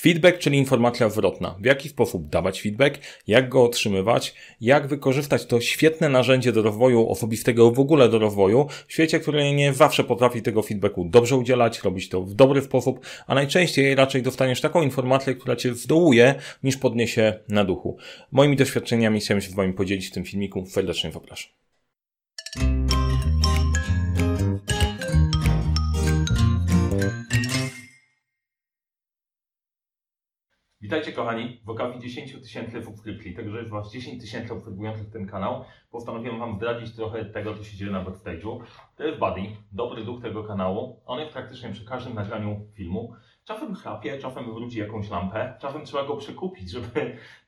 Feedback, czyli informacja zwrotna. W jaki sposób dawać feedback, jak go otrzymywać, jak wykorzystać to świetne narzędzie do rozwoju osobistego, w ogóle do rozwoju, w świecie, który nie zawsze potrafi tego feedbacku dobrze udzielać, robić to w dobry sposób, a najczęściej raczej dostaniesz taką informację, która cię zdołuje, niż podniesie na duchu. Moimi doświadczeniami chciałem się z Wami podzielić w tym filmiku. Serdecznie zapraszam. Witajcie kochani, w okazji 10 tysięcy subskrypcji, także jest Was 10 tysięcy obserwujących ten kanał. Postanowiłem Wam zdradzić trochę tego, co się dzieje na backstage'u. To jest Buddy, dobry duch tego kanału. On jest praktycznie przy każdym nagraniu filmu. Czasem chrapie, czasem wróci jakąś lampę, czasem trzeba go przekupić, żeby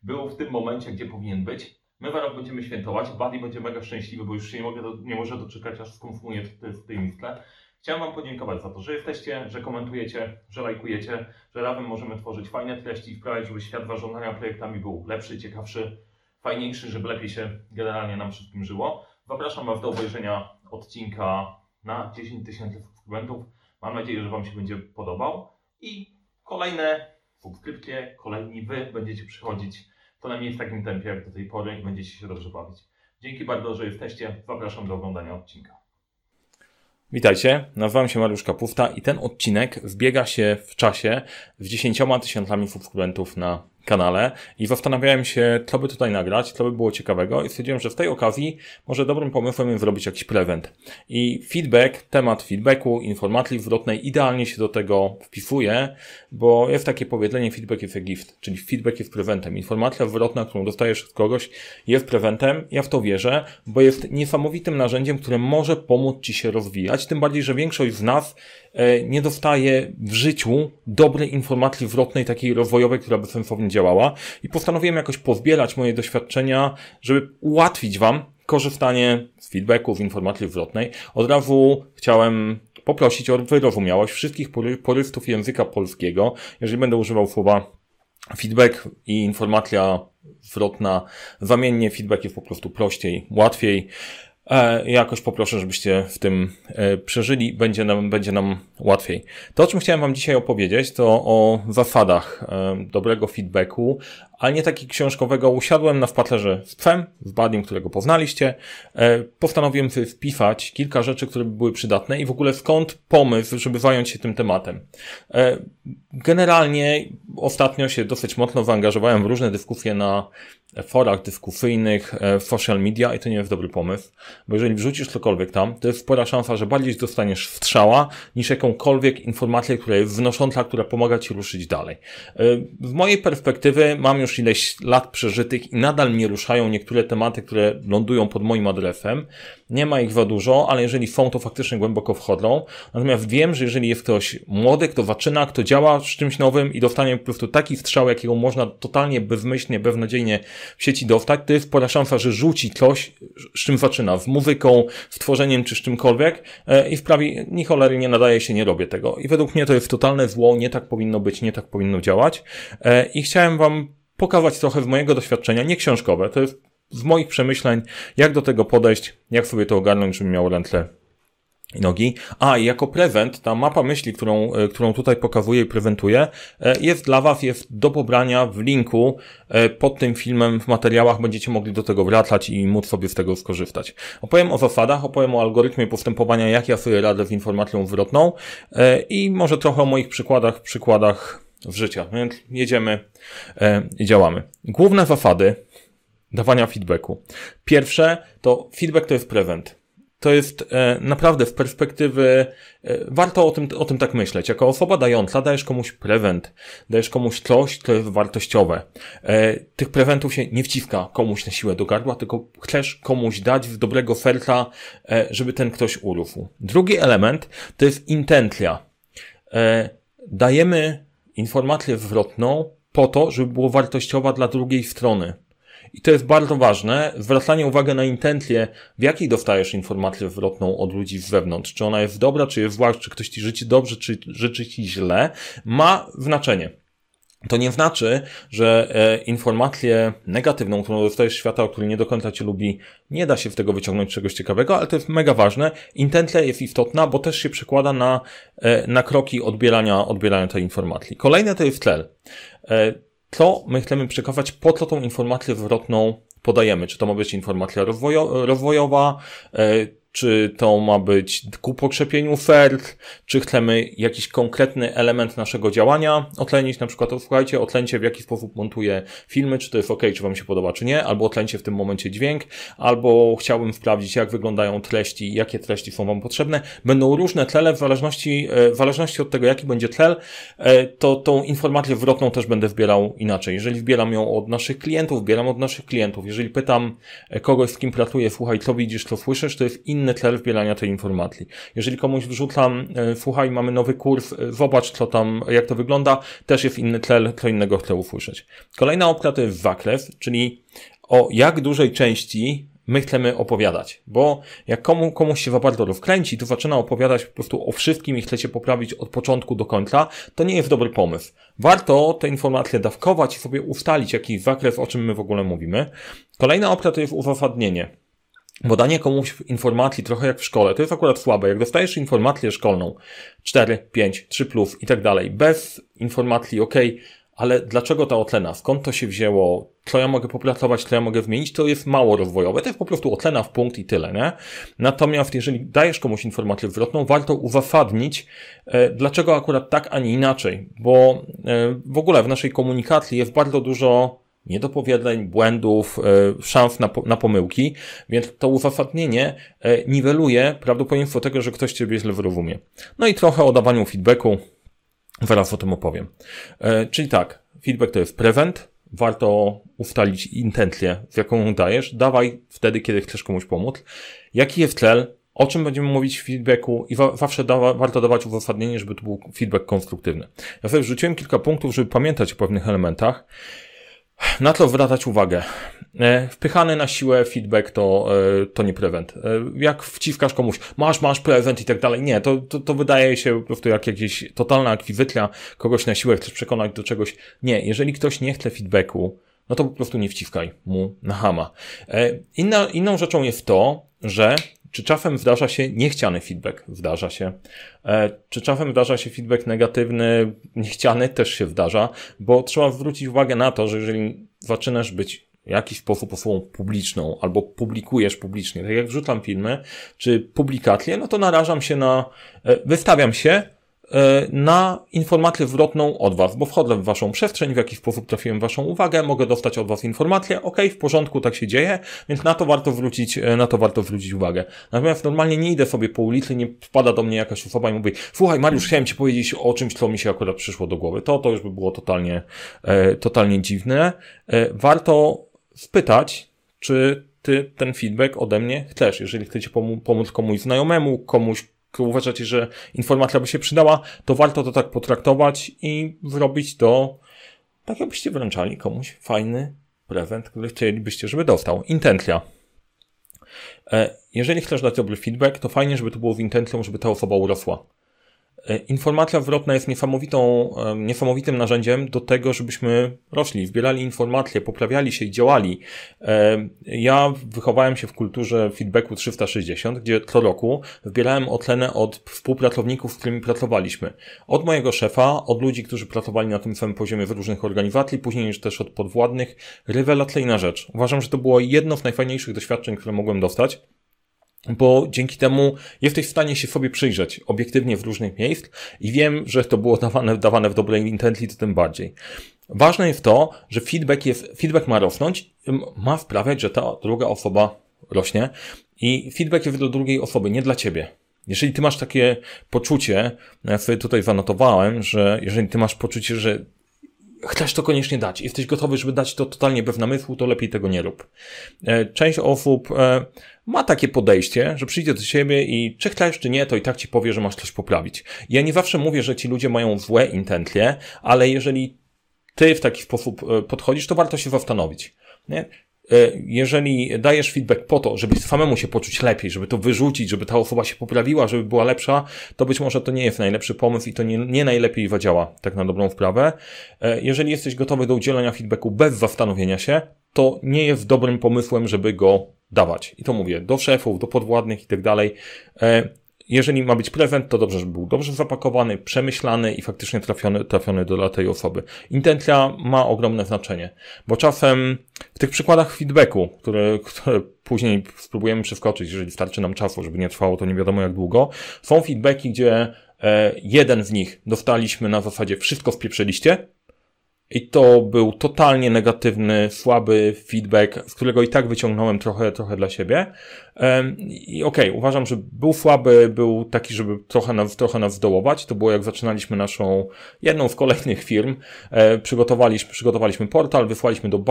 był w tym momencie, gdzie powinien być. My zaraz będziemy świętować, Buddy będzie mega szczęśliwy, bo już się nie może doczekać, aż skonfumuje w tej misce. Chciałem Wam podziękować za to, że jesteście, że komentujecie, że lajkujecie, że razem możemy tworzyć fajne treści i sprawiać, żeby świat zarządzania projektami był lepszy, ciekawszy, fajniejszy, żeby lepiej się generalnie nam wszystkim żyło. Zapraszam Was do obejrzenia odcinka na 10 tysięcy subskrybentów. Mam nadzieję, że Wam się będzie podobał i kolejne subskrypcje, kolejni Wy będziecie przychodzić co najmniej w takim tempie jak do tej pory i będziecie się dobrze bawić. Dzięki bardzo, że jesteście. Zapraszam do oglądania odcinka. Witajcie, nazywam się Mariusz Kapusta i ten odcinek zbiega się w czasie z 10 tysiącami subskrybentów na kanale i zastanawiałem się, co by tutaj nagrać, co by było ciekawego i stwierdziłem, że w tej okazji może dobrym pomysłem jest zrobić jakiś prezent. I feedback, temat feedbacku, informacji zwrotnej idealnie się do tego wpisuje, bo jest takie powiedzenie feedback is a gift, czyli feedback jest prezentem. Informacja zwrotna, którą dostajesz od kogoś, jest prezentem, ja w to wierzę, bo jest niesamowitym narzędziem, które może pomóc Ci się rozwijać, tym bardziej, że większość z nas nie dostaje w życiu dobrej informacji zwrotnej, takiej rozwojowej, która by sensownie działała i postanowiłem jakoś pozbierać moje doświadczenia, żeby ułatwić Wam korzystanie z feedbacku, z informacji zwrotnej. Od razu chciałem poprosić o wyrozumiałość wszystkich porystów języka polskiego. Jeżeli będę używał słowa feedback i informacja zwrotna zamiennie, feedback jest po prostu prościej, łatwiej. Jakoś poproszę, żebyście w tym przeżyli, będzie nam łatwiej. To, o czym chciałem Wam dzisiaj opowiedzieć, to o zasadach dobrego feedbacku, ale nie takiego książkowego. Usiadłem na spacerze z psem, z Buddym, którego poznaliście. Postanowiłem sobie wpisać kilka rzeczy, które były przydatne i w ogóle skąd pomysł, żeby zająć się tym tematem. Generalnie ostatnio się dosyć mocno zaangażowałem w różne dyskusje na forach dyskusyjnych, w social media i to nie jest dobry pomysł, bo jeżeli wrzucisz cokolwiek tam, to jest spora szansa, że bardziej dostaniesz wstrzała niż jakąkolwiek informację, która jest wnosząca, która pomaga Ci ruszyć dalej. Z mojej perspektywy mam już ileś lat przeżytych i nadal mnie ruszają niektóre tematy, które lądują pod moim adresem. Nie ma ich za dużo, ale jeżeli są, to faktycznie głęboko wchodzą. Natomiast wiem, że jeżeli jest ktoś młody, kto zaczyna, kto działa z czymś nowym i dostanie po prostu taki strzał, jakiego można totalnie bezmyślnie, beznadziejnie w sieci dostać, to jest spora szansa, że rzuci coś, z czym zaczyna, z muzyką, z tworzeniem czy z czymkolwiek i wprawi, ni cholery nie nadaje się, nie robię tego. I według mnie to jest totalne zło, nie tak powinno być, nie tak powinno działać. I chciałem Wam pokazać trochę z mojego doświadczenia, nie książkowe, to jest z moich przemyśleń, jak do tego podejść, jak sobie to ogarnąć, żebym miał ręce i nogi. A, i jako prezent, ta mapa myśli, którą tutaj pokazuję i prezentuję, jest dla Was, jest do pobrania w linku pod tym filmem w materiałach. Będziecie mogli do tego wracać i móc sobie z tego skorzystać. Opowiem o zasadach, opowiem o algorytmie postępowania, jak ja sobie radzę z informacją zwrotną i może trochę o moich przykładach w życiu. Więc jedziemy i działamy. Główne zasady dawania feedbacku. Pierwsze to feedback to jest prezent. To jest naprawdę z perspektywy, warto o tym tak myśleć. Jako osoba dająca dajesz komuś prezent, dajesz komuś coś, co jest wartościowe. Tych prezentów się nie wciska komuś na siłę do gardła, tylko chcesz komuś dać z dobrego serca, żeby ten ktoś urósł. Drugi element to jest intencja. Dajemy informację zwrotną po to, żeby była wartościowa dla drugiej strony. I to jest bardzo ważne, zwracanie uwagi na intencję, w jakiej dostajesz informację zwrotną od ludzi z zewnątrz. Czy ona jest dobra, czy jest zła, czy ktoś Ci życzy dobrze, czy życzy Ci źle, ma znaczenie. To nie znaczy, że informację negatywną, którą dostajesz z świata, który nie do końca Cię lubi, nie da się z tego wyciągnąć czegoś ciekawego, ale to jest mega ważne. Intencja jest istotna, bo też się przekłada na kroki odbierania tej informacji. Kolejne to jest cel. Co my chcemy przekazać, po co tą informację zwrotną podajemy? Czy to ma być informacja rozwojowa, czy to ma być ku pokrzepieniu serc, czy chcemy jakiś konkretny element naszego działania otlenić, na przykład, słuchajcie, otlencie w jaki sposób montuję filmy, czy to jest ok, czy Wam się podoba, czy nie, albo otlencie w tym momencie dźwięk, albo chciałbym sprawdzić, jak wyglądają treści, jakie treści są Wam potrzebne. Będą różne cele, w zależności od tego, jaki będzie cel, to tą informację zwrotną też będę wbierał inaczej. Jeżeli wbieram ją od naszych klientów, wbieram od naszych klientów. Jeżeli pytam kogoś, z kim pracuję, słuchaj, co widzisz, co słyszysz, to jest inny cel wbielania tej informacji. Jeżeli komuś wrzucam, słuchaj, mamy nowy kurs, zobacz, co tam, jak to wygląda, też jest inny cel, co innego chcę usłyszeć. Kolejna opcja to jest zakres, czyli o jak dużej części my chcemy opowiadać, bo jak komuś się za bardzo rozkręci, to zaczyna opowiadać po prostu o wszystkim i chcecie poprawić od początku do końca, to nie jest dobry pomysł. Warto te informacje dawkować i sobie ustalić, jaki jest zakres, o czym my w ogóle mówimy. Kolejna opcja to jest uzasadnienie. Bo danie komuś informacji, trochę jak w szkole, to jest akurat słabe. Jak dostajesz informację szkolną 4, 5, 3+ i tak dalej, bez informacji, ok, ale dlaczego ta ocena, skąd to się wzięło, co ja mogę popracować, co ja mogę zmienić, to jest mało rozwojowe. To jest po prostu ocena w punkt i tyle, nie? Natomiast jeżeli dajesz komuś informację zwrotną, warto uzasadnić, dlaczego akurat tak, a nie inaczej. Bo w ogóle w naszej komunikacji jest bardzo dużo niedopowiedzeń, błędów, szans na pomyłki, więc to uzasadnienie niweluje prawdopodobieństwo tego, że ktoś Ciebie źle zrozumie. No i trochę o dawaniu feedbacku, zaraz o tym opowiem. Czyli tak, feedback to jest prevent, warto ustalić intencję, z jaką dajesz, dawaj wtedy, kiedy chcesz komuś pomóc. Jaki jest cel? O czym będziemy mówić w feedbacku i zawsze warto dawać uzasadnienie, żeby to był feedback konstruktywny. Ja sobie wrzuciłem kilka punktów, żeby pamiętać o pewnych elementach. Na co zwracać uwagę? Wpychany na siłę feedback to nie prevent. Jak wciskasz komuś, masz prevent i tak dalej, nie, to wydaje się po prostu jak jakieś totalna akwizycja, kogoś na siłę chcesz przekonać do czegoś. Nie, jeżeli ktoś nie chce feedbacku, no to po prostu nie wciskaj mu na chama. Inną rzeczą jest to, że czy czasem zdarza się niechciany feedback? Zdarza się. Czy czasem zdarza się feedback negatywny, niechciany? Też się zdarza, bo trzeba zwrócić uwagę na to, że jeżeli zaczynasz być w jakiś sposób osobą publiczną albo publikujesz publicznie, tak jak wrzucam filmy czy publikacje, no to narażam się wystawiam się na informację zwrotną od Was, bo wchodzę w Waszą przestrzeń, w jakiś sposób trafiłem Waszą uwagę, mogę dostać od Was informację, ok, w porządku, tak się dzieje, więc na to warto zwrócić uwagę. Natomiast normalnie nie idę sobie po ulicy, nie wpada do mnie jakaś osoba i mówi, słuchaj Mariusz, chciałem Ci powiedzieć o czymś, co mi się akurat przyszło do głowy. To już by było totalnie dziwne. Warto spytać, czy Ty ten feedback ode mnie chcesz, jeżeli chcecie pomóc komuś znajomemu, komuś uważacie, że informacja by się przydała, to warto to tak potraktować i zrobić to tak, jakbyście wręczali komuś fajny prezent, który chcielibyście, żeby dostał. Intencja. Jeżeli chcesz dać dobry feedback, to fajnie, żeby to było z intencją, żeby ta osoba urosła. Informacja zwrotna jest niesamowitym narzędziem do tego, żebyśmy rośli, zbierali informacje, poprawiali się i działali. Ja wychowałem się w kulturze feedbacku 360, gdzie co roku zbierałem ocenę od współpracowników, z którymi pracowaliśmy. Od mojego szefa, od ludzi, którzy pracowali na tym samym poziomie w różnych organizacji, później już też od podwładnych. Rewelacyjna rzecz. Uważam, że to było jedno z najfajniejszych doświadczeń, które mogłem dostać. Bo dzięki temu jesteś w stanie się sobie przyjrzeć obiektywnie w różnych miejsc i wiem, że to było dawane w dobrej intencji, to tym bardziej. Ważne jest to, że feedback ma rosnąć, ma sprawiać, że ta druga osoba rośnie i feedback jest dla drugiej osoby, nie dla ciebie. Jeżeli ty masz takie poczucie, ja sobie tutaj zanotowałem, że jeżeli ty masz poczucie, że chcesz to koniecznie dać, jesteś gotowy, żeby dać to totalnie bez namysłu, to lepiej tego nie rób. Część osób ma takie podejście, że przyjdzie do ciebie i czy chcesz, czy nie, to i tak ci powie, że masz coś poprawić. Ja nie zawsze mówię, że ci ludzie mają złe intencje, ale jeżeli ty w taki sposób podchodzisz, to warto się zastanowić. Nie? jeżeli dajesz feedback po to, żeby samemu się poczuć lepiej, żeby to wyrzucić, żeby ta osoba się poprawiła, żeby była lepsza, to być może to nie jest najlepszy pomysł i to nie najlepiej zadziała, tak na dobrą sprawę. Jeżeli jesteś gotowy do udzielania feedbacku bez zastanowienia się, to nie jest dobrym pomysłem, żeby go dawać. I to mówię do szefów, do podwładnych i tak dalej. Jeżeli ma być prezent, to dobrze, żeby był dobrze zapakowany, przemyślany i faktycznie trafiony do tej osoby. Intencja ma ogromne znaczenie, bo czasem w tych przykładach feedbacku, które później spróbujemy przeskoczyć, jeżeli starczy nam czasu, żeby nie trwało to nie wiadomo jak długo, są feedbacki, gdzie jeden z nich dostaliśmy na zasadzie wszystko spieprzyliście, i to był totalnie negatywny, słaby feedback, z którego i tak wyciągnąłem trochę dla siebie. I okej, uważam, że był słaby, był taki, żeby trochę nas zdołować. To było jak zaczynaliśmy naszą jedną z kolejnych firm. Przygotowaliśmy portal, wysłaliśmy do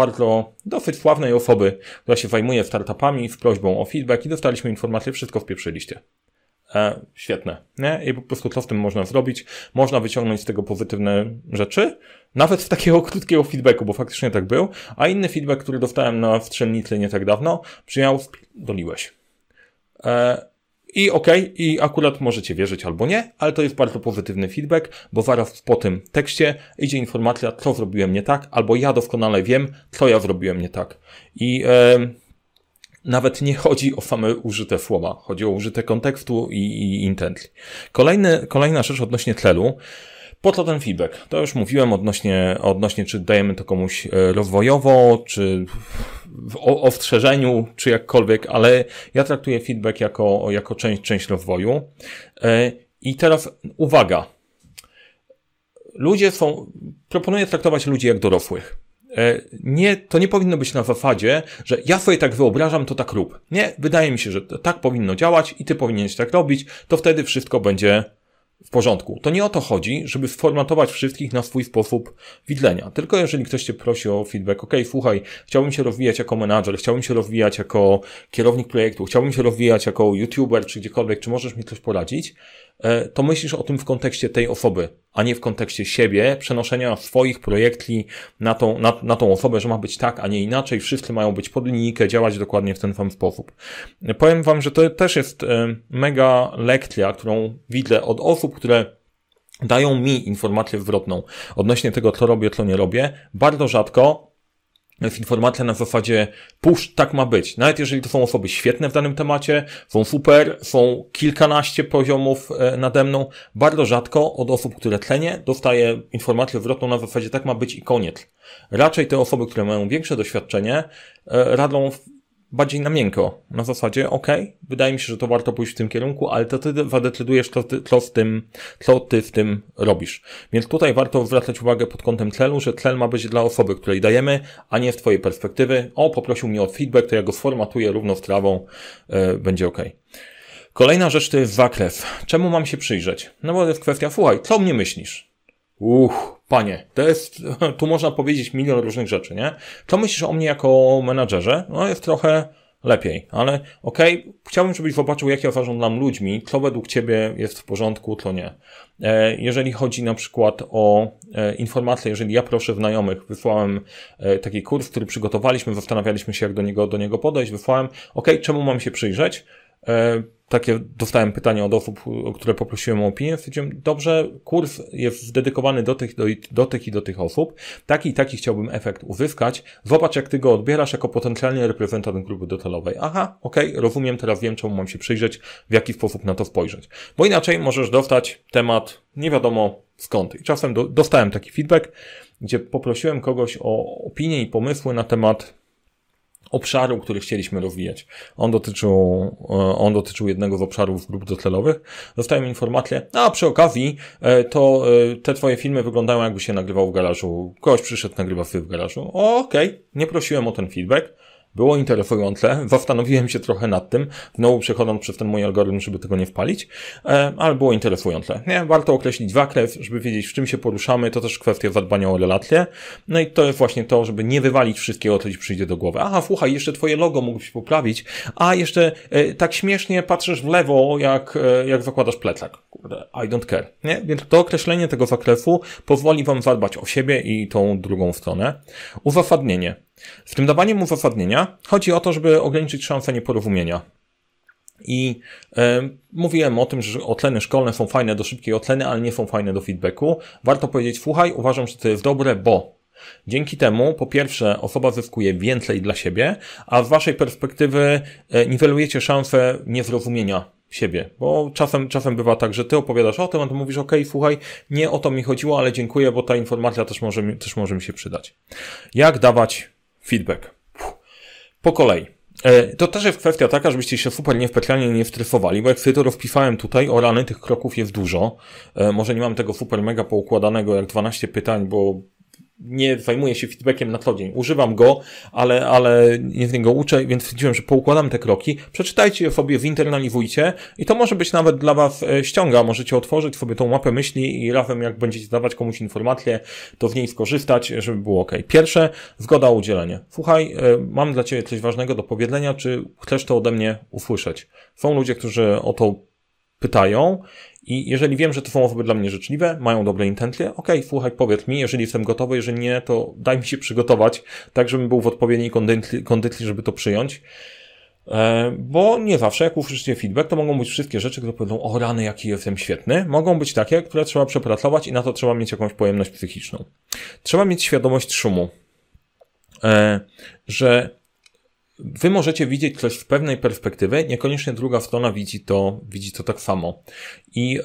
dosyć sławnej osoby, która się zajmuje startupami z prośbą o feedback i dostaliśmy informację, wszystko wpieprzyliście. Świetne, nie? I po prostu co w tym można zrobić? Można wyciągnąć z tego pozytywne rzeczy, nawet z takiego krótkiego feedbacku, bo faktycznie tak był, a inny feedback, który dostałem na wstrzelnicy nie tak dawno, przyjął, doliłeś. I okej, i akurat możecie wierzyć albo nie, ale to jest bardzo pozytywny feedback, bo zaraz po tym tekście idzie informacja, co zrobiłem nie tak, albo ja doskonale wiem, co ja zrobiłem nie tak. I nawet nie chodzi o same użyte słowa, chodzi o użyte kontekstu i intencji. Kolejna rzecz odnośnie celu. Po co ten feedback? To już mówiłem odnośnie czy dajemy to komuś rozwojowo, czy o ostrzeżeniu, czy jakkolwiek, ale ja traktuję feedback jako część rozwoju. I teraz uwaga. Proponuję traktować ludzi jak dorosłych. Nie, to nie powinno być na zasadzie, że ja sobie tak wyobrażam, to tak rób. Nie, wydaje mi się, że tak powinno działać i ty powinieneś tak robić, to wtedy wszystko będzie w porządku. To nie o to chodzi, żeby sformatować wszystkich na swój sposób widzenia. Tylko jeżeli ktoś cię prosi o feedback, słuchaj, chciałbym się rozwijać jako menadżer, chciałbym się rozwijać jako kierownik projektu, chciałbym się rozwijać jako youtuber, czy gdziekolwiek, czy możesz mi coś poradzić, to myślisz o tym w kontekście tej osoby, a nie w kontekście siebie, przenoszenia swoich projekcji na tą osobę, że ma być tak, a nie inaczej, wszyscy mają być pod linijkę, działać dokładnie w ten sam sposób. Powiem wam, że to też jest mega lekcja, którą widzę od osób, które dają mi informację zwrotną odnośnie tego, co robię, co nie robię. Bardzo rzadko jest informacja na zasadzie push, tak ma być. Nawet jeżeli to są osoby świetne w danym temacie, są super, są kilkanaście poziomów nade mną, bardzo rzadko od osób, które cenię, dostaję informację zwrotną na zasadzie tak ma być i koniec. Raczej te osoby, które mają większe doświadczenie, radzą bardziej na miękko, na zasadzie wydaje mi się, że to warto pójść w tym kierunku, ale to ty zadecydujesz, co ty w tym robisz. Więc tutaj warto zwracać uwagę pod kątem celu, że cel ma być dla osoby, której dajemy, a nie z twojej perspektywy. Poprosił mnie o feedback, to ja go sformatuję równo z trawą, będzie okej. Kolejna rzecz to jest zakres. Czemu mam się przyjrzeć? No bo to jest kwestia, słuchaj, co o mnie myślisz? Panie, to jest, tu można powiedzieć milion różnych rzeczy, nie? Co myślisz o mnie jako menadżerze? No jest trochę lepiej, ale chciałbym, żebyś zobaczył, jak ja zarządzam ludźmi, co według ciebie jest w porządku, co nie. Jeżeli chodzi na przykład o informacje, jeżeli ja proszę znajomych, wysłałem taki kurs, który przygotowaliśmy, zastanawialiśmy się, jak do niego podejść, wysłałem, czemu mam się przyjrzeć? Takie dostałem pytanie od osób, o które poprosiłem o opinię. Stwierdziłem, dobrze, kurs jest dedykowany do tych osób. Taki i taki chciałbym efekt uzyskać. Zobacz, jak ty go odbierasz jako potencjalny reprezentant grupy docelowej. Rozumiem, teraz wiem, czemu mam się przyjrzeć, w jaki sposób na to spojrzeć. Bo inaczej możesz dostać temat nie wiadomo skąd. I czasem dostałem taki feedback, gdzie poprosiłem kogoś o opinię i pomysły na temat obszaru, który chcieliśmy rozwijać. On dotyczył jednego z obszarów grup docelowych. Dostałem informację, a przy okazji to te twoje filmy wyglądają, jakby się nagrywał w garażu. Ktoś przyszedł, nagrywa film w garażu. Nie prosiłem o ten feedback. Było interesujące. Zastanowiłem się trochę nad tym. Znowu przechodząc przez ten mój algorytm, żeby tego nie wpalić. Ale było interesujące. Nie? Warto określić zakres, żeby wiedzieć, w czym się poruszamy. To też kwestia zadbania o relacje. No i to jest właśnie to, żeby nie wywalić wszystkiego, co ci przyjdzie do głowy. Słuchaj, jeszcze twoje logo mógłbyś poprawić. A jeszcze tak śmiesznie patrzysz w lewo, jak zakładasz plecak. Kurde, I don't care. Nie? Więc to określenie tego zakresu pozwoli wam zadbać o siebie i tą drugą stronę. Uzasadnienie. W tym dawaniu mu uzasadnienia chodzi o to, żeby ograniczyć szanse nieporozumienia. I mówiłem o tym, że oceny szkolne są fajne do szybkiej oceny, ale nie są fajne do feedbacku. Warto powiedzieć, słuchaj, uważam, że to jest dobre, bo dzięki temu, po pierwsze, osoba zyskuje więcej dla siebie, a z waszej perspektywy niwelujecie szansę niezrozumienia siebie, bo czasem bywa tak, że ty opowiadasz o tym, a ty mówisz, okej, słuchaj, nie o to mi chodziło, ale dziękuję, bo ta informacja też może mi się przydać. Jak dawać feedback? Po kolei. To też jest kwestia taka, żebyście się super niespecjalnie nie stresowali, bo jak sobie to rozpisałem tutaj, o rany, tych kroków jest dużo. Może nie mam tego super mega poukładanego jak 12 pytań, bo nie zajmuję się feedbackiem na co dzień. Używam go, ale nie z niego uczę, więc stwierdziłem, że poukładam te kroki. Przeczytajcie je sobie, zinternalizujcie i to może być nawet dla was ściąga. Możecie otworzyć sobie tą mapę myśli i razem jak będziecie dawać komuś informację, to z niej skorzystać, żeby było ok. Pierwsze, zgoda o udzielenie. Słuchaj, mam dla ciebie coś ważnego do powiedzenia, czy chcesz to ode mnie usłyszeć? Są ludzie, którzy o to pytają i jeżeli wiem, że to są osoby dla mnie życzliwe, mają dobre intencje, okej, słuchaj, powiedz mi, jeżeli jestem gotowy, jeżeli nie, to daj mi się przygotować, tak żebym był w odpowiedniej kondycji, żeby to przyjąć. Bo nie zawsze, jak usłyszycie feedback, to mogą być wszystkie rzeczy, które powiedzą, o rany, jaki jestem świetny. Mogą być takie, które trzeba przepracować i na to trzeba mieć jakąś pojemność psychiczną. Trzeba mieć świadomość szumu, że wy możecie widzieć coś z pewnej perspektywy, niekoniecznie druga strona widzi to tak samo. I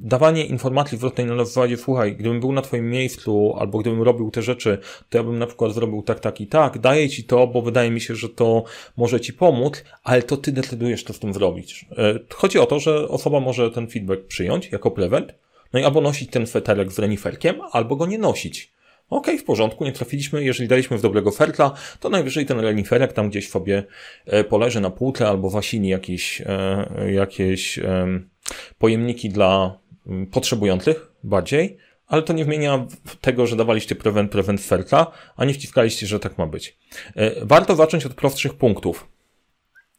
dawanie informacji zwrotnej na zasadzie, słuchaj, gdybym był na twoim miejscu, albo gdybym robił te rzeczy, to ja bym na przykład zrobił tak, tak i tak, daję ci to, bo wydaje mi się, że to może ci pomóc, ale to ty decydujesz, co z tym zrobić. Chodzi o to, że osoba może ten feedback przyjąć jako prezent, no i albo nosić ten sweterek z reniferkiem, albo go nie nosić. Okej, w porządku, nie trafiliśmy, jeżeli daliśmy w dobrego fertla, to najwyżej ten reniferek tam gdzieś sobie poleży na półce albo wasili jakieś pojemniki dla potrzebujących bardziej, ale to nie zmienia tego, że dawaliście prevent fertla, a nie wciskaliście, że tak ma być. Warto zacząć od prostszych punktów,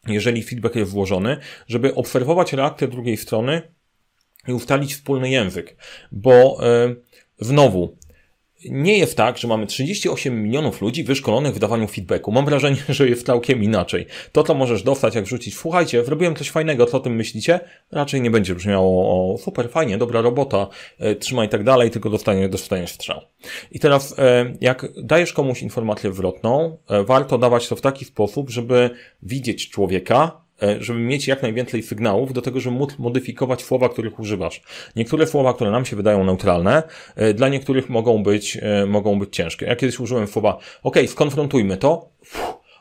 jeżeli feedback jest włożony, żeby obserwować reakcję drugiej strony i ustalić wspólny język, bo znowu, nie jest tak, że mamy 38 milionów ludzi wyszkolonych w dawaniu feedbacku. Mam wrażenie, że jest całkiem inaczej. To, co możesz dostać, jak wrzucić, słuchajcie, zrobiłem coś fajnego, co o tym myślicie? Raczej nie będzie brzmiało, o, super, fajnie, dobra robota, trzymaj i tak dalej, tylko dostaniesz strzał. I teraz, jak dajesz komuś informację zwrotną, warto dawać to w taki sposób, żeby widzieć człowieka, żeby mieć jak najwięcej sygnałów do tego, żeby móc modyfikować słowa, których używasz. Niektóre słowa, które nam się wydają neutralne, dla niektórych mogą być ciężkie. Ja kiedyś użyłem słowa, okej, skonfrontujmy to,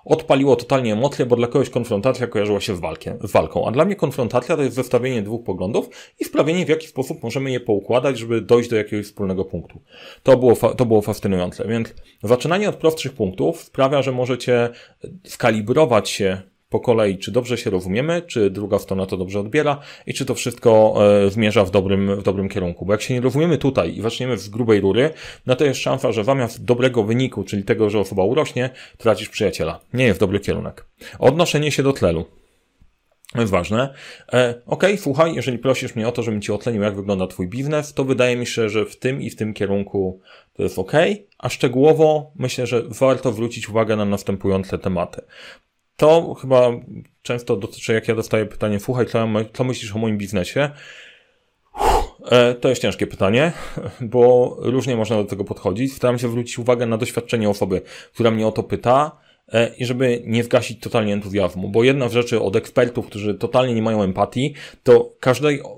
odpaliło totalnie emocje, bo dla kogoś konfrontacja kojarzyła się z walką. A dla mnie konfrontacja to jest zestawienie dwóch poglądów i sprawienie, w jaki sposób możemy je poukładać, żeby dojść do jakiegoś wspólnego punktu. To było fascynujące. Więc zaczynanie od prostszych punktów sprawia, że możecie skalibrować się po kolei, czy dobrze się rozumiemy, czy druga strona to dobrze odbiera i czy to wszystko zmierza w dobrym kierunku. Bo jak się nie rozumiemy tutaj i zaczniemy z grubej rury, no to jest szansa, że zamiast dobrego wyniku, czyli tego, że osoba urośnie, tracisz przyjaciela. Nie jest dobry kierunek. Odnoszenie się do celu. To jest ważne. Okej, słuchaj, jeżeli prosisz mnie o to, żebym ci ocenił, jak wygląda twój biznes, to wydaje mi się, że w tym i w tym kierunku to jest okej, a szczegółowo myślę, że warto zwrócić uwagę na następujące tematy. To chyba często dotyczy, jak ja dostaję pytanie, słuchaj, co myślisz o moim biznesie? To jest ciężkie pytanie, bo różnie można do tego podchodzić. Staram się zwrócić uwagę na doświadczenie osoby, która mnie o to pyta i żeby nie zgasić totalnie entuzjazmu, bo jedna z rzeczy od ekspertów, którzy totalnie nie mają empatii, to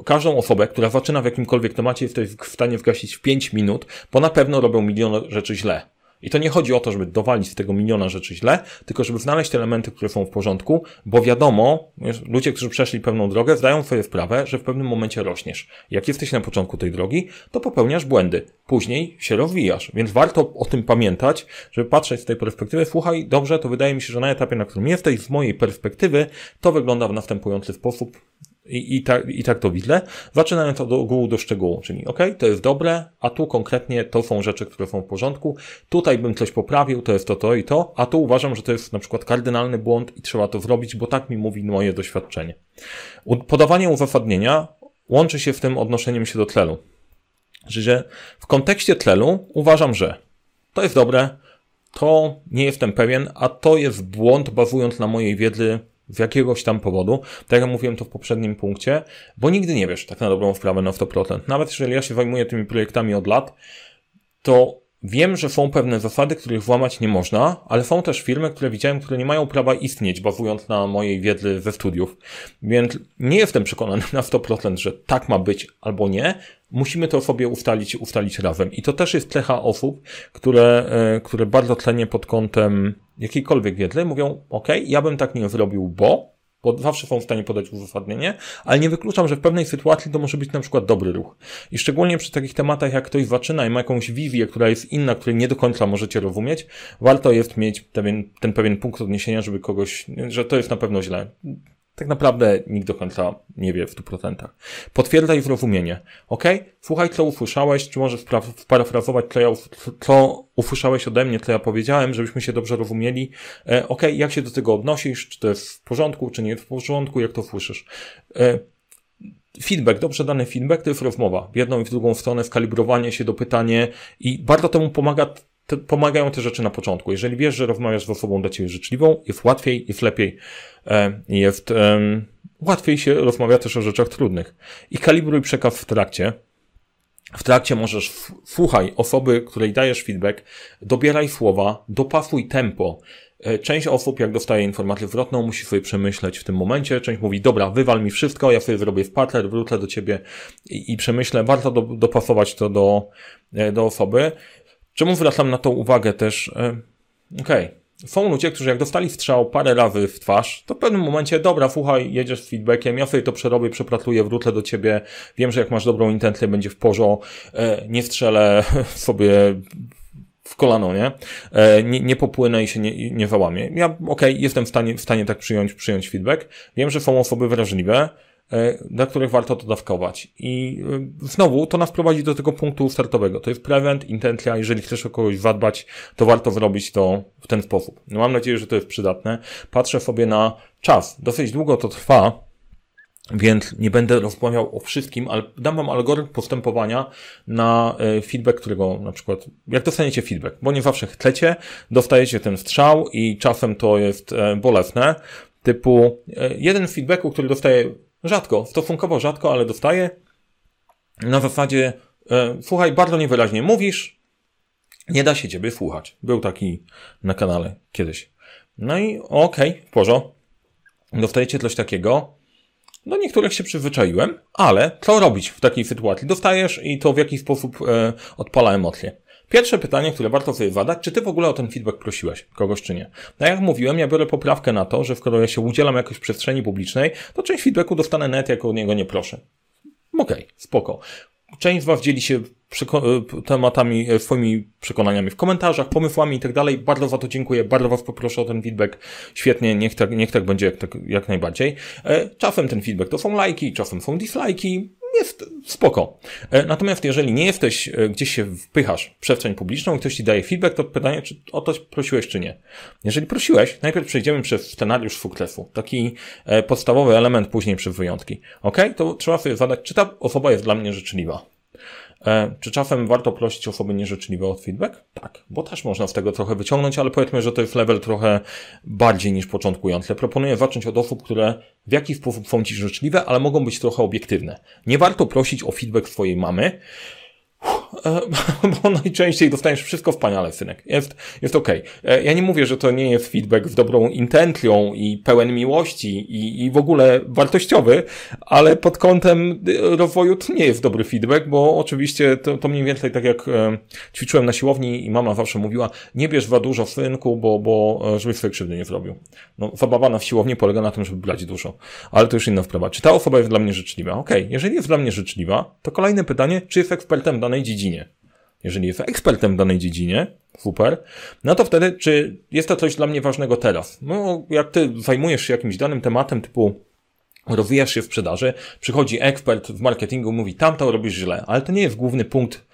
każdą osobę, która zaczyna w jakimkolwiek temacie, jesteś w stanie zgasić w 5 minut, bo na pewno robią milion rzeczy źle. I to nie chodzi o to, żeby dowalić z tego miliona rzeczy źle, tylko żeby znaleźć elementy, które są w porządku, bo wiadomo, ludzie, którzy przeszli pewną drogę, zdają sobie sprawę, że w pewnym momencie rośniesz. Jak jesteś na początku tej drogi, to popełniasz błędy. Później się rozwijasz, więc warto o tym pamiętać, żeby patrzeć z tej perspektywy, słuchaj, dobrze, to wydaje mi się, że na etapie, na którym jesteś, z mojej perspektywy, to wygląda w następujący sposób. I tak to widzę. Zaczynając od ogółu do szczegółu, czyli to jest dobre, a tu konkretnie to są rzeczy, które są w porządku. Tutaj bym coś poprawił, to jest to i to, a tu uważam, że to jest na przykład kardynalny błąd i trzeba to zrobić, bo tak mi mówi moje doświadczenie. Podawanie uzasadnienia łączy się w tym odnoszeniem się do celu. Że w kontekście celu uważam, że to jest dobre, To nie jestem pewien, a to jest błąd, bazując na mojej wiedzy z jakiegoś tam powodu. Tak jak mówiłem to w poprzednim punkcie, bo nigdy nie wiesz tak na dobrą sprawę na 100%. Nawet jeżeli ja się zajmuję tymi projektami od lat, to wiem, że są pewne zasady, których włamać nie można, ale są też firmy, które widziałem, które nie mają prawa istnieć, bazując na mojej wiedzy ze studiów. Więc nie jestem przekonany na 100%, że tak ma być albo nie. Musimy to sobie ustalić razem. I to też jest cecha osób, które bardzo cenię pod kątem jakiejkolwiek wiedzy. Mówią, ok, ja bym tak nie zrobił, bo zawsze są w stanie podać uzasadnienie, ale nie wykluczam, że w pewnej sytuacji to może być na przykład dobry ruch. I szczególnie przy takich tematach, jak ktoś zaczyna i ma jakąś wizję, która jest inna, której nie do końca możecie rozumieć, warto jest mieć ten pewien punkt odniesienia, żeby kogoś, że to jest na pewno źle. Tak naprawdę nikt do końca nie wie w 100%. Potwierdzaj zrozumienie. Ok? Słuchaj, co usłyszałeś, czy możesz sparafrazować, co usłyszałeś ode mnie, co ja powiedziałem, żebyśmy się dobrze rozumieli. Ok, jak się do tego odnosisz, czy to jest w porządku, czy nie jest w porządku, jak to słyszysz. Feedback, dobrze dany feedback to jest rozmowa. W jedną i w drugą stronę, skalibrowanie się, dopytanie i bardzo temu pomagają te rzeczy na początku. Jeżeli wiesz, że rozmawiasz z osobą dla ciebie życzliwą, jest łatwiej, jest lepiej. Jest łatwiej się rozmawia też o rzeczach trudnych. I kalibruj przekaz w trakcie. W trakcie możesz, słuchaj osoby, której dajesz feedback, dobieraj słowa, dopasuj tempo. Część osób, jak dostaje informację zwrotną, musi sobie przemyśleć w tym momencie. Część mówi, dobra, wywal mi wszystko, ja sobie zrobię spacer, wrócę do ciebie i przemyślę. Warto dopasować to do osoby. Czemu zwracam na to uwagę też? Okej. Są ludzie, którzy jak dostali strzał parę razy w twarz, to w pewnym momencie, dobra, słuchaj, jedziesz z feedbackiem, ja sobie to przerobię, przepracuję, wrócę do ciebie, wiem, że jak masz dobrą intencję, będzie w porządku, nie strzelę sobie w kolano, nie? Nie popłynę i się nie załamię. Ja, okej, jestem w stanie tak przyjąć feedback. Wiem, że są osoby wrażliwe, dla których warto to dawkować. I znowu to nas prowadzi do tego punktu startowego. To jest prevent, intencja. Jeżeli chcesz o kogoś zadbać, to warto zrobić to w ten sposób. No, mam nadzieję, że to jest przydatne. Patrzę sobie na czas. Dosyć długo to trwa, więc nie będę rozmawiał o wszystkim, ale dam wam algorytm postępowania na feedback, którego na przykład, jak dostaniecie feedback, bo nie zawsze chcecie, dostajecie ten strzał i czasem to jest bolesne. Typu jeden z feedbacku, który dostaję rzadko, stosunkowo rzadko, ale dostaję na zasadzie słuchaj, bardzo niewyraźnie mówisz, nie da się ciebie słuchać. Był taki na kanale kiedyś. No i okej, pożo. Dostajecie coś takiego. Do niektórych się przyzwyczaiłem, ale co robić w takiej sytuacji? Dostajesz i to w jaki sposób odpala emocje. Pierwsze pytanie, które warto sobie zadać, czy ty w ogóle o ten feedback prosiłeś kogoś, czy nie? No jak mówiłem, ja biorę poprawkę na to, że skoro ja się udzielam jakiejś przestrzeni publicznej, to część feedbacku dostanę net, jak o niego nie proszę. Okej, spoko. Część z was dzieli się swoimi przekonaniami w komentarzach, pomysłami i tak dalej. Bardzo za to dziękuję, bardzo was poproszę o ten feedback. Świetnie, niech tak będzie jak najbardziej. Czasem ten feedback to są lajki, czasem są dislajki. Jest spoko. Natomiast jeżeli nie jesteś, gdzieś się wpychasz w przestrzeń publiczną i ktoś ci daje feedback, to pytanie, czy o to prosiłeś, czy nie. Jeżeli prosiłeś, najpierw przejdziemy przez scenariusz sukcesu. Taki podstawowy element, później przez wyjątki. Okej? To trzeba sobie zadać, czy ta osoba jest dla mnie życzliwa. Czy czasem warto prosić osoby nieżyczliwe o feedback? Tak, bo też można z tego trochę wyciągnąć, ale powiedzmy, że to jest level trochę bardziej niż początkujący. Proponuję zacząć od osób, które w jakiś sposób są ci życzliwe, ale mogą być trochę obiektywne. Nie warto prosić o feedback swojej mamy, bo najczęściej dostaniesz wszystko wspaniale, synek. Jest okej. Ja nie mówię, że to nie jest feedback z dobrą intencją i pełen miłości i w ogóle wartościowy, ale pod kątem rozwoju to nie jest dobry feedback, bo oczywiście to mniej więcej tak jak ćwiczyłem na siłowni i mama zawsze mówiła, nie bierz za dużo, synku, bo żebyś sobie krzywdy nie zrobił. No, zabawa w siłowni polega na tym, żeby brać dużo. Ale to już inna sprawa. Czy ta osoba jest dla mnie życzliwa? Okej. Jeżeli jest dla mnie życzliwa, to kolejne pytanie, czy jest ekspertem danej dziedzinie. Jeżeli jest ekspertem w danej dziedzinie, super, no to wtedy, czy jest to coś dla mnie ważnego teraz? No, jak ty zajmujesz się jakimś danym tematem, typu rozwijasz się w sprzedaży, przychodzi ekspert w marketingu, mówi, tamto robisz źle, ale to nie jest główny punkt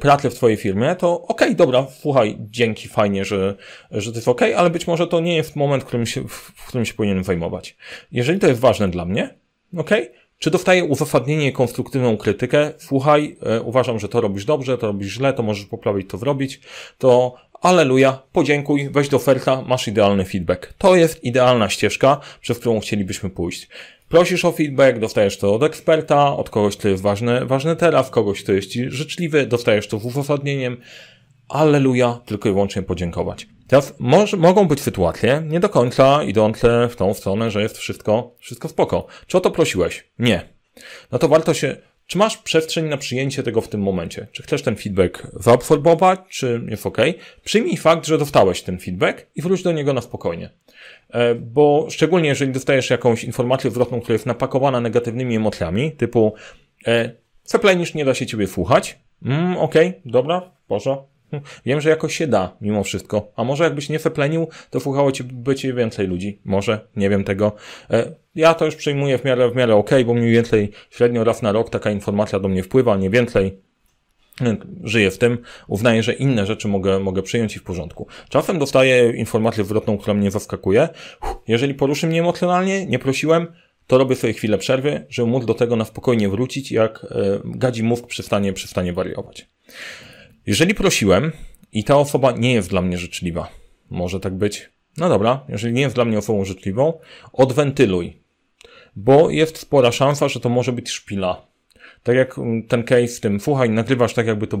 pracy w twojej firmie, to okej, dobra, słuchaj, dzięki, fajnie, że to jest okej, ale być może to nie jest moment, w którym się powinienem zajmować. Jeżeli to jest ważne dla mnie, okej. Czy dostaję uzasadnienie, konstruktywną krytykę? Słuchaj, uważam, że to robisz dobrze, to robisz źle, to możesz poprawić, to zrobić. To Aleluja, podziękuj, weź do ferka, masz idealny feedback. To jest idealna ścieżka, przez którą chcielibyśmy pójść. Prosisz o feedback, dostajesz to od eksperta, od kogoś, kto jest ważny teraz, kogoś, kto jest ci życzliwy, dostajesz to z uzasadnieniem. Alleluja, tylko i wyłącznie podziękować. Teraz mogą być sytuacje nie do końca idące w tą stronę, że jest wszystko spoko. Czy o to prosiłeś? Nie. No to warto się... Czy masz przestrzeń na przyjęcie tego w tym momencie? Czy chcesz ten feedback zaabsorbować, czy jest ok? Przyjmij fakt, że dostałeś ten feedback i wróć do niego na spokojnie. Bo szczególnie jeżeli dostajesz jakąś informację zwrotną, która jest napakowana negatywnymi emocjami, typu ceplenisz, nie da się ciebie słuchać. Okej, dobra, Boże. Wiem, że jakoś się da mimo wszystko. A może jakbyś nie ceplenił, to słuchało cię więcej ludzi. Może, nie wiem tego. Ja to już przyjmuję w miarę okej, bo mniej więcej średnio raz na rok taka informacja do mnie wpływa, nie więcej. Żyję w tym, uznaję, że inne rzeczy mogę przyjąć i w porządku. Czasem dostaję informację zwrotną, która mnie zaskakuje. Jeżeli poruszy mnie emocjonalnie, nie prosiłem, to robię sobie chwilę przerwy, żeby móc do tego na spokojnie wrócić, jak gadzi mózg przestanie wariować. Jeżeli prosiłem i ta osoba nie jest dla mnie życzliwa, może tak być, no dobra, jeżeli nie jest dla mnie osobą życzliwą, odwentyluj, bo jest spora szansa, że to może być szpila. Tak jak ten case z tym, słuchaj, nagrywasz tak, jakby to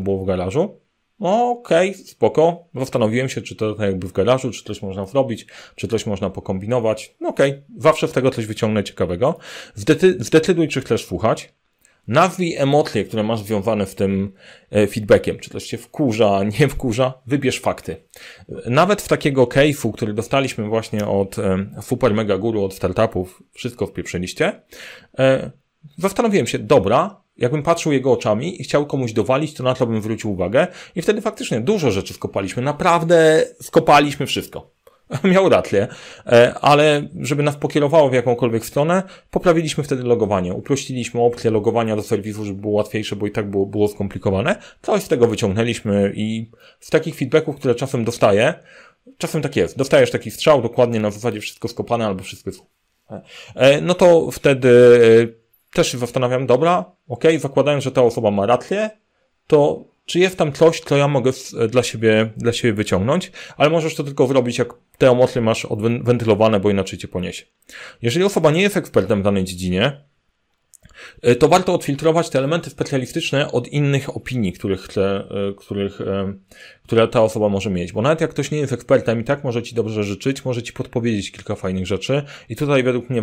było w garażu. Okej, spoko, zastanowiłem się, czy to tak jakby w garażu, czy coś można zrobić, czy coś można pokombinować. Okej, zawsze z tego coś wyciągnę ciekawego. Zdecyduj, czy chcesz słuchać. Nazwij emocje, które masz związane z tym feedbackiem. Czy coś cię wkurza, nie wkurza. Wybierz fakty. Nawet w takiego case'u, który dostaliśmy właśnie od super mega guru, od startupów, wszystko wpieprzyliście, zastanowiłem się, dobra, jakbym patrzył jego oczami i chciał komuś dowalić, to na to bym zwrócił uwagę i wtedy faktycznie dużo rzeczy skopaliśmy. Naprawdę skopaliśmy wszystko. Miał rację, ale żeby nas pokierowało w jakąkolwiek stronę, poprawiliśmy wtedy logowanie. Uprościliśmy opcję logowania do serwisu, żeby było łatwiejsze, bo i tak było skomplikowane. Coś z tego wyciągnęliśmy i z takich feedbacków, które czasem dostaję, czasem tak jest, dostajesz taki strzał dokładnie na zasadzie wszystko skopane albo wszystko jest... No to wtedy też się zastanawiam, dobra, okej, zakładając, że ta osoba ma rację, to... Czy jest tam coś, co ja mogę dla siebie wyciągnąć, ale możesz to tylko zrobić, jak te emocje masz odwentylowane, bo inaczej cię poniesie. Jeżeli osoba nie jest ekspertem w danej dziedzinie, to warto odfiltrować te elementy specjalistyczne od innych opinii, które ta osoba może mieć. Bo nawet jak ktoś nie jest ekspertem i tak może ci dobrze życzyć, może ci podpowiedzieć kilka fajnych rzeczy i tutaj według mnie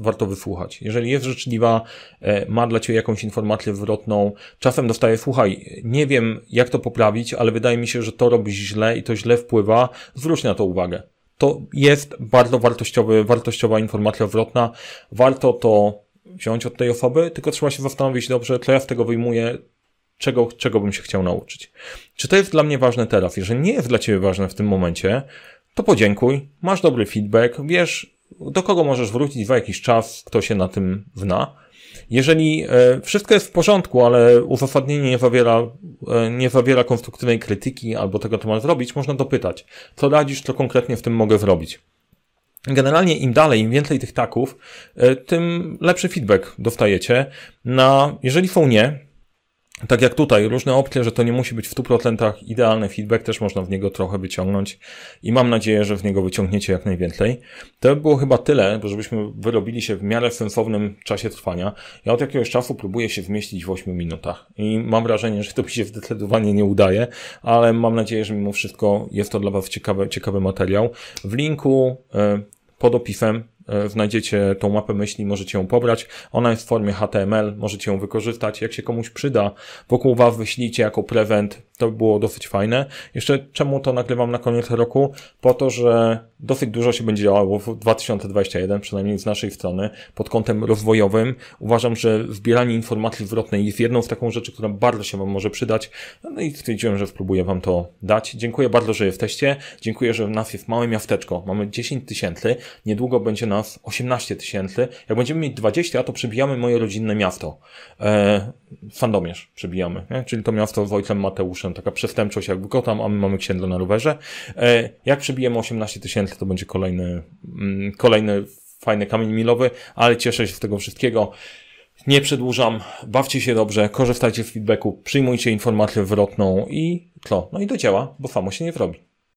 warto wysłuchać. Jeżeli jest życzliwa, ma dla ciebie jakąś informację zwrotną, czasem dostaje, słuchaj, nie wiem jak to poprawić, ale wydaje mi się, że to robisz źle i to źle wpływa, zwróć na to uwagę. To jest bardzo wartościowa informacja zwrotna, warto to wziąć od tej osoby, tylko trzeba się zastanowić dobrze, co ja z tego wyjmuję, czego bym się chciał nauczyć. Czy to jest dla mnie ważne teraz? Jeżeli nie jest dla ciebie ważne w tym momencie, to podziękuj, masz dobry feedback, wiesz, do kogo możesz wrócić za jakiś czas, kto się na tym zna. Jeżeli wszystko jest w porządku, ale uzasadnienie nie zawiera konstruktywnej krytyki albo tego, co masz zrobić, można dopytać, co radzisz, co konkretnie w tym mogę zrobić. Generalnie im dalej, im więcej tych taków, tym lepszy feedback dostajecie. Jeżeli są nie, tak jak tutaj, różne opcje, że to nie musi być w 100% idealny feedback, też można w niego trochę wyciągnąć i mam nadzieję, że w niego wyciągniecie jak najwięcej. To by było chyba tyle, żebyśmy wyrobili się w miarę sensownym czasie trwania. Ja od jakiegoś czasu próbuję się zmieścić w 8 minutach i mam wrażenie, że to mi się zdecydowanie nie udaje, ale mam nadzieję, że mimo wszystko jest to dla was ciekawy materiał. W linku pod opisem znajdziecie tą mapę myśli, możecie ją pobrać. Ona jest w formie HTML, możecie ją wykorzystać. Jak się komuś przyda, wokół was wyślijcie jako prezent. To by było dosyć fajne. Jeszcze czemu to nagrywam na koniec roku? Po to, że dosyć dużo się będzie działo w 2021, przynajmniej z naszej strony, pod kątem rozwojowym. Uważam, że zbieranie informacji zwrotnej jest jedną z taką rzeczy, która bardzo się wam może przydać. No i stwierdziłem, że spróbuję wam to dać. Dziękuję bardzo, że jesteście. Dziękuję, że w nas jest małe miasteczko. Mamy 10 000. Niedługo będzie nas 18 000. Jak będziemy mieć 20, to przebijamy moje rodzinne miasto. Sandomierz przebijamy, nie? Czyli to miasto z ojcem Mateuszem, taka przestępczość jakby go tam, a my mamy księdza na rowerze. Jak przebijemy 18 000, to będzie kolejny fajny kamień milowy, ale cieszę się z tego wszystkiego. Nie przedłużam, bawcie się dobrze, korzystajcie z feedbacku, przyjmujcie informację zwrotną i co? No i do dzieła, bo samo się nie zrobi.